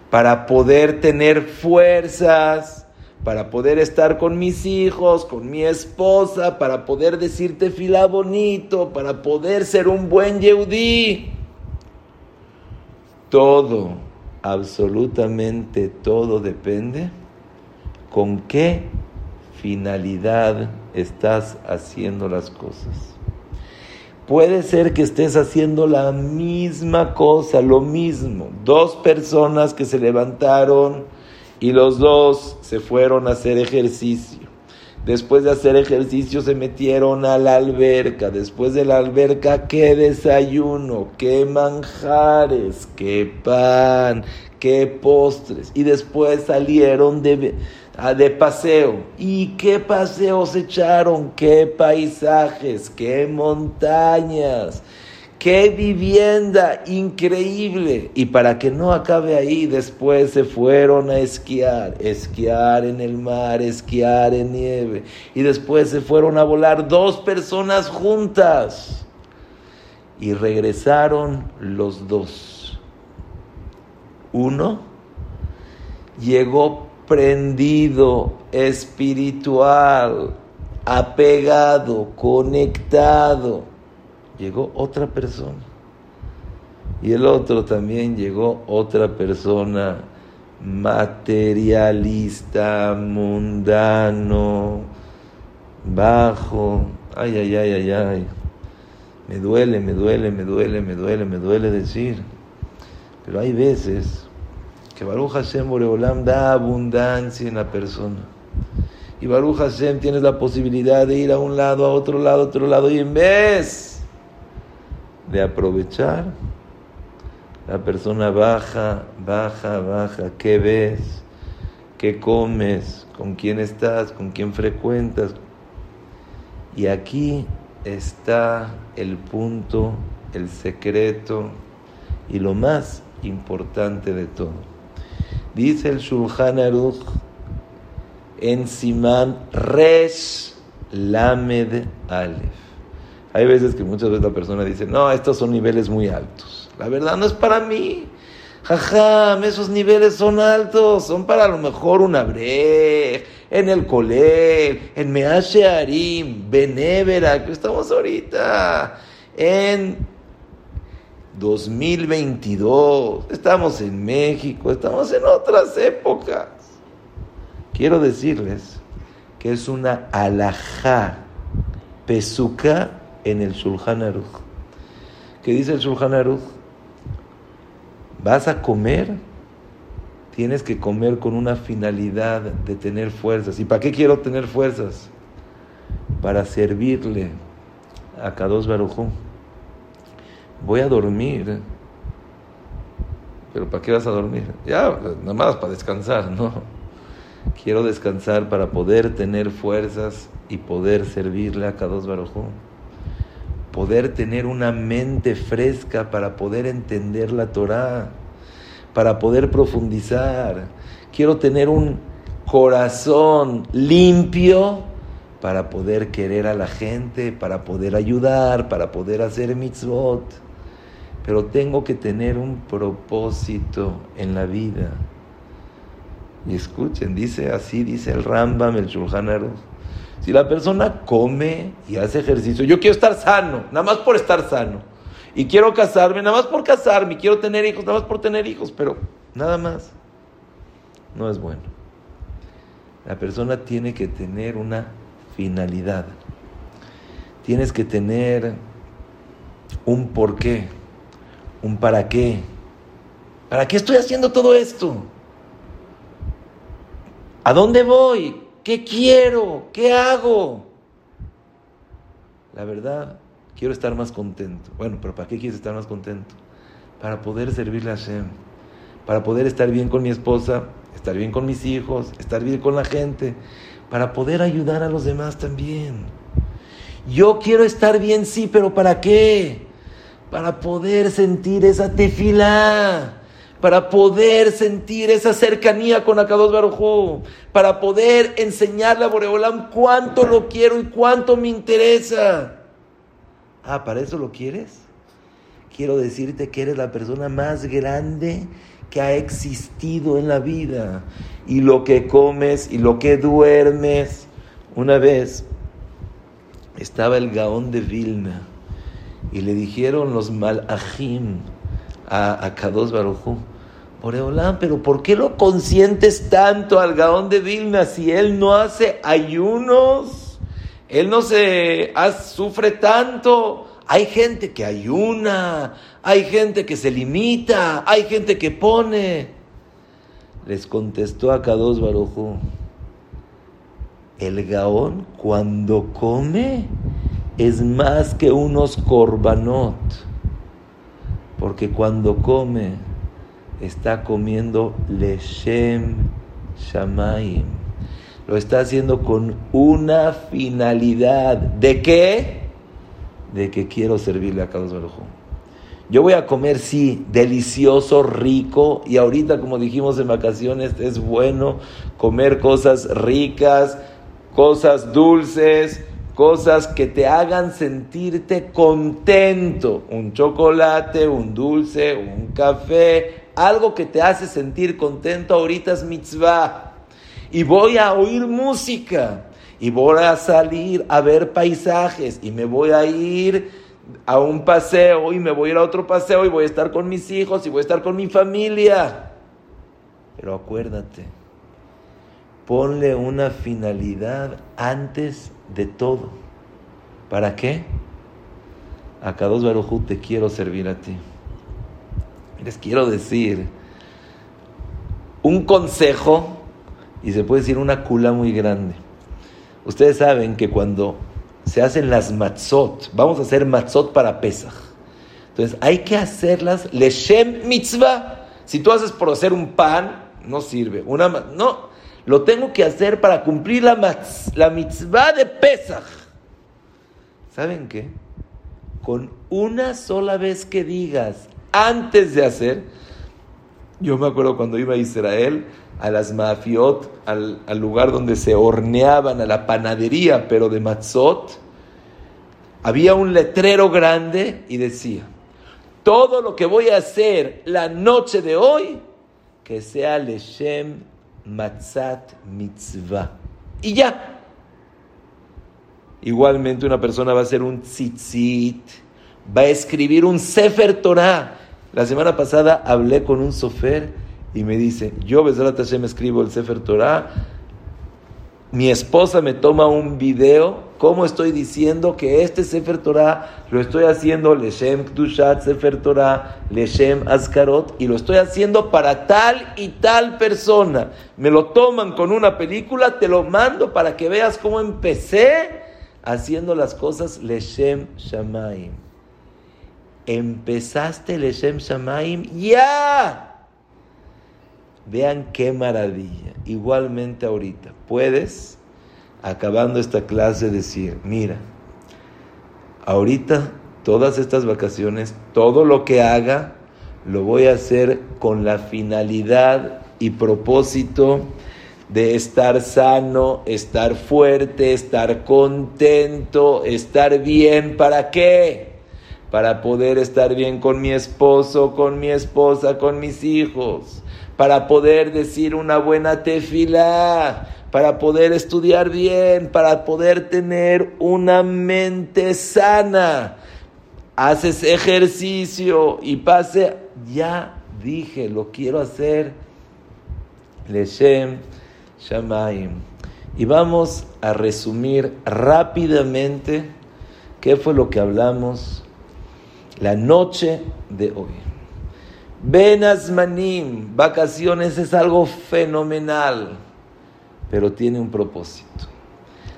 para poder tener fuerzas, para poder estar con mis hijos, con mi esposa, para poder decir tefilá bonito, para poder ser un buen yehudí. Todo, absolutamente todo depende con qué finalidad estás haciendo las cosas. Puede ser que estés haciendo la misma cosa, lo mismo. Dos personas que se levantaron y los dos se fueron a hacer ejercicio. Después de hacer ejercicio se metieron a la alberca. Después de la alberca, qué desayuno, qué manjares, qué pan, qué postres. Y después salieron de, de paseo. ¿Y qué paseos echaron? ¿Qué paisajes? ¿Qué montañas? ¡Qué vivienda increíble! Y para que no acabe ahí, después se fueron a esquiar, esquiar en el mar, esquiar en nieve. Y después se fueron a volar dos personas juntas. Y regresaron los dos. Uno llegó prendido, espiritual, apegado, conectado. Llegó otra persona. Y el otro también llegó otra persona, materialista, mundano, bajo. Ay, ay, ay, ay, ay. Me duele, me duele, me duele, me duele, me duele decir. Pero hay veces que Baruch Hashem Borei Olam da abundancia en la persona. Y Baruch Hashem tienes la posibilidad de ir a un lado, a otro lado, a otro lado. Y en vez de aprovechar, la persona baja, baja, baja. ¿Qué ves? ¿Qué comes? ¿Con quién estás? ¿Con quién frecuentas? Y aquí está el punto, el secreto y lo más importante de todo. Dice el Shulchan Aruch en Simán Resh Lamed Aleph. Hay veces que muchas veces la persona dice, no, estos son niveles muy altos. La verdad no es para mí. Jajam, esos niveles son altos. Son para a lo mejor un abrej, en el colel, en meashe harim, benevera, que estamos ahorita. En dos mil veintidós, estamos en México, estamos en otras épocas. Quiero decirles que es una alajá, pesuká, en el Shulchan Aruch. ¿Qué dice el Shulchan Aruch? ¿Vas a comer? Tienes que comer con una finalidad de tener fuerzas. ¿Y para qué quiero tener fuerzas? para servirle a HaKadosh Baruch Hu. Voy a dormir. ¿Pero para qué vas a dormir? Ya, nada más para descansar, ¿no? Quiero descansar para poder tener fuerzas y poder servirle a HaKadosh Baruch Hu. Poder tener una mente fresca para poder entender la Torah, para poder profundizar. Quiero tener un corazón limpio para poder querer a la gente, para poder ayudar, para poder hacer mitzvot. Pero tengo que tener un propósito en la vida. Y escuchen, dice así, dice el Rambam, el Shulchan Aruch. Si la persona come y hace ejercicio, yo quiero estar sano, nada más por estar sano. Y quiero casarme, nada más por casarme. Y quiero tener hijos, nada más por tener hijos. Pero nada más. No es bueno. La persona tiene que tener una finalidad. Tienes que tener un porqué, un para qué. ¿Para qué estoy haciendo todo esto? ¿A dónde voy? ¿Qué quiero? ¿Qué hago? La verdad, quiero estar más contento. Bueno, pero ¿para qué quieres estar más contento? Para poder servirle a Hashem, para poder estar bien con mi esposa, estar bien con mis hijos, estar bien con la gente, para poder ayudar a los demás también. Yo quiero estar bien, sí, pero ¿para qué? Para poder sentir esa tefilá, para poder sentir esa cercanía con HaKadosh Baruch Hu, para poder enseñarle a Borei Olam cuánto lo quiero y cuánto me interesa. Ah, ¿para eso lo quieres? Quiero decirte que eres la persona más grande que ha existido en la vida. Y lo que comes y lo que duermes. Una vez estaba el Gaón de Vilna y le dijeron los malajim a HaKadosh Baruch Hu: Borei Olam, pero ¿por qué lo consientes tanto al Gaón de Vilna si él no hace ayunos? Él no se sufre tanto. Hay gente que ayuna, hay gente que se limita, hay gente que pone. Les contestó HaKadosh Baruch Hu: el Gaón cuando come es más que unos korbanot, porque cuando come está comiendo Leshem Shamaim. Lo está haciendo con una finalidad. ¿De qué? De que quiero servirle a HaKadosh Baruch Hu. Yo voy a comer, sí, delicioso, rico. Y ahorita, como dijimos en vacaciones, es bueno comer cosas ricas, cosas dulces, cosas que te hagan sentirte contento. Un chocolate, un dulce, un café, algo que te hace sentir contento ahorita es mitzvah. Y voy a oír música, y voy a salir a ver paisajes, y me voy a ir a un paseo, y me voy a ir a otro paseo, y voy a estar con mis hijos, y voy a estar con mi familia. Pero acuérdate, ponle una finalidad antes de todo. ¿Para qué? HaKadosh Baruch Hu, te quiero servir a ti. Les quiero decir un consejo, y se puede decir una kula muy grande. Ustedes saben que cuando se hacen las matzot, vamos a hacer matzot para Pesach, entonces hay que hacerlas leshem mitzvah. Si tú haces por hacer un pan, no sirve. Una, no, lo tengo que hacer para cumplir la, matz, la mitzvah de Pesach. ¿Saben qué? Con una sola vez que digas antes de hacer. Yo me acuerdo cuando iba a Israel, a las mafiot, al, al lugar donde se horneaban, a la panadería, pero de matzot, había un letrero grande y decía: todo lo que voy a hacer la noche de hoy, que sea leshem matzat mitzvah. Y ya. Igualmente una persona va a hacer un tzitzit, va a escribir un sefer Torah. La semana pasada hablé con un sofer y me dice: yo, Besrat Hashem, escribo el sefer Torah. Mi esposa me toma un video, cómo estoy diciendo que este sefer Torah lo estoy haciendo leshem kdushat sefer Torah, leshem askarot, y lo estoy haciendo para tal y tal persona. Me lo toman con una película, te lo mando para que veas cómo empecé haciendo las cosas Leshem Shamaim. Empezaste Leshem Shamaim, ¡ya! Vean qué maravilla. Igualmente ahorita, puedes, acabando esta clase, decir, mira, ahorita, todas estas vacaciones, todo lo que haga, lo voy a hacer con la finalidad y propósito de estar sano, estar fuerte, estar contento, estar bien. ¿Para qué? Para poder estar bien con mi esposo, con mi esposa, con mis hijos. Para poder decir una buena tefilá. Para poder estudiar bien, para poder tener una mente sana. Haces ejercicio y pase, ya dije, lo quiero hacer. Leshem Shamaim. Y vamos a resumir rápidamente qué fue lo que hablamos la noche de hoy. Benazmanim, vacaciones es algo fenomenal, pero tiene un propósito.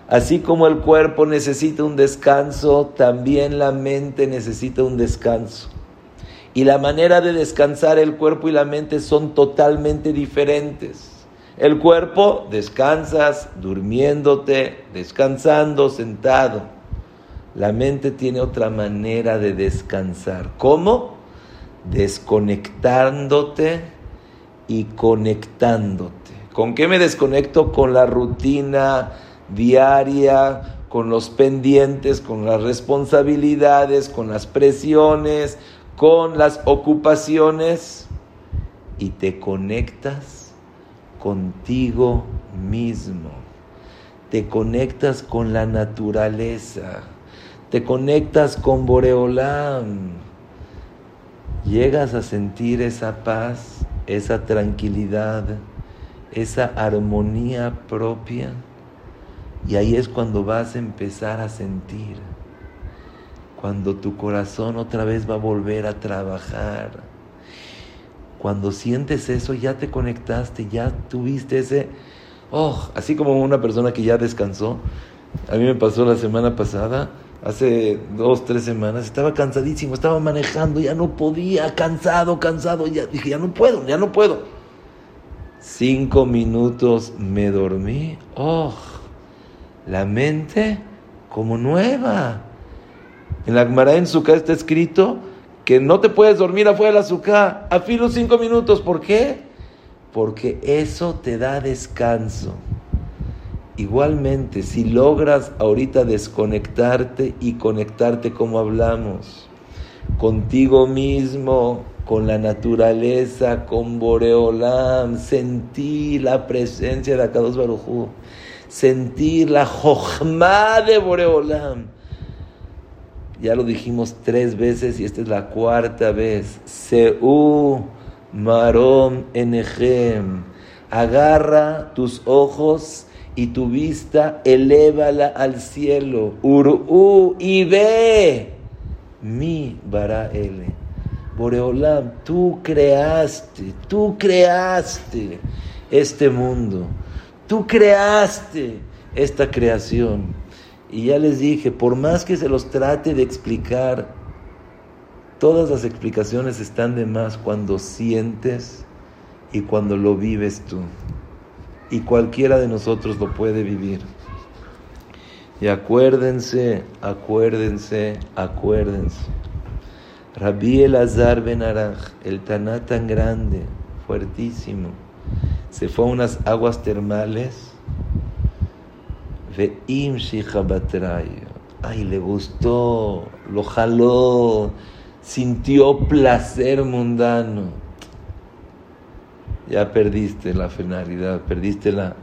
Así como el cuerpo necesita un descanso, también la mente necesita un descanso. Y la manera de descansar el cuerpo y la mente son totalmente diferentes. El cuerpo descansas durmiéndote, descansando, sentado. La mente tiene otra manera de descansar. ¿Cómo? Desconectándote y conectándote. ¿Con qué me desconecto? Con la rutina diaria, con los pendientes, con las responsabilidades, con las presiones, con las ocupaciones. Y te conectas contigo mismo. Te conectas con la naturaleza. Te conectas con Borei Olam. Llegas a sentir esa paz, esa tranquilidad, esa armonía propia, y ahí es cuando vas a empezar a sentir, cuando tu corazón otra vez va a volver a trabajar. Cuando sientes eso, ya te conectaste, ya tuviste ese, oh, así como una persona que ya descansó. A mí me pasó la semana pasada, hace dos, tres semanas, estaba cansadísimo, estaba manejando, ya no podía, cansado, cansado, ya, dije, ya no puedo, ya no puedo. Cinco minutos me dormí. ¡Oh! La mente como nueva. En la Guemará en Sucá está escrito que no te puedes dormir afuera de la Sucá. Afilo cinco minutos. ¿Por qué? Porque eso te da descanso. Igualmente, si logras ahorita desconectarte y conectarte como hablamos, contigo mismo, con la naturaleza, con Borei Olam, sentir la presencia de HaKadosh Baruch Hu, sentir la jochma de Borei Olam. Ya lo dijimos tres veces y esta es la cuarta vez. Seu marom enechem. Agarra tus ojos y tu vista, elévala al cielo. Urú y ve mi bara ele. Borei Olam, tú creaste, tú creaste este mundo, tú creaste esta creación. Y ya les dije, por más que se los trate de explicar, todas las explicaciones están de más cuando sientes y cuando lo vives tú. Y cualquiera de nosotros lo puede vivir. Y acuérdense, acuérdense, acuérdense. Rabbi Elazar ben Arach, el Taná tan grande, fuertísimo, se fue a unas aguas termales. Ve'im shihabatrayo. Ay, le gustó, lo jaló, sintió placer mundano. Ya perdiste la finalidad, perdiste la...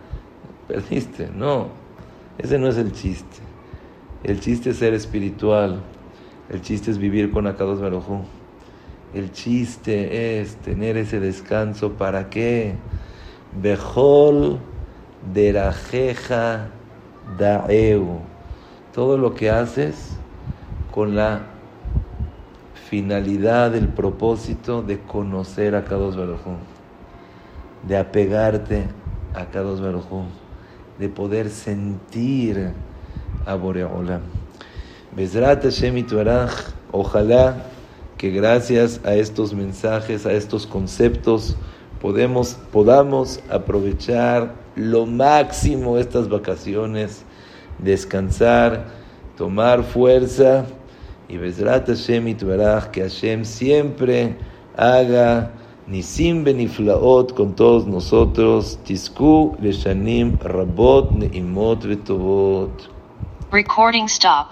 Perdiste, no. Ese no es el chiste. El chiste es ser espiritual. El chiste es vivir con HaKadosh Baruch Hu. El chiste es tener ese descanso. ¿Para qué? Bejol derajeja daeu. Todo lo que haces con la finalidad, el propósito de conocer a HaKadosh Baruch Hu, de apegarte a HaKadosh Baruch Hu, de poder sentir a Borei Olam. Bezrat Hashem Yitbaraj, ojalá que gracias a estos mensajes, a estos conceptos, podemos, podamos aprovechar lo máximo estas vacaciones, descansar, tomar fuerza, y Bezrat Hashem Yitbaraj, que Hashem siempre haga Nisim beniflaot con todos nosotros. Tizku leshanim rabot neimot vetovot. Recording stopped.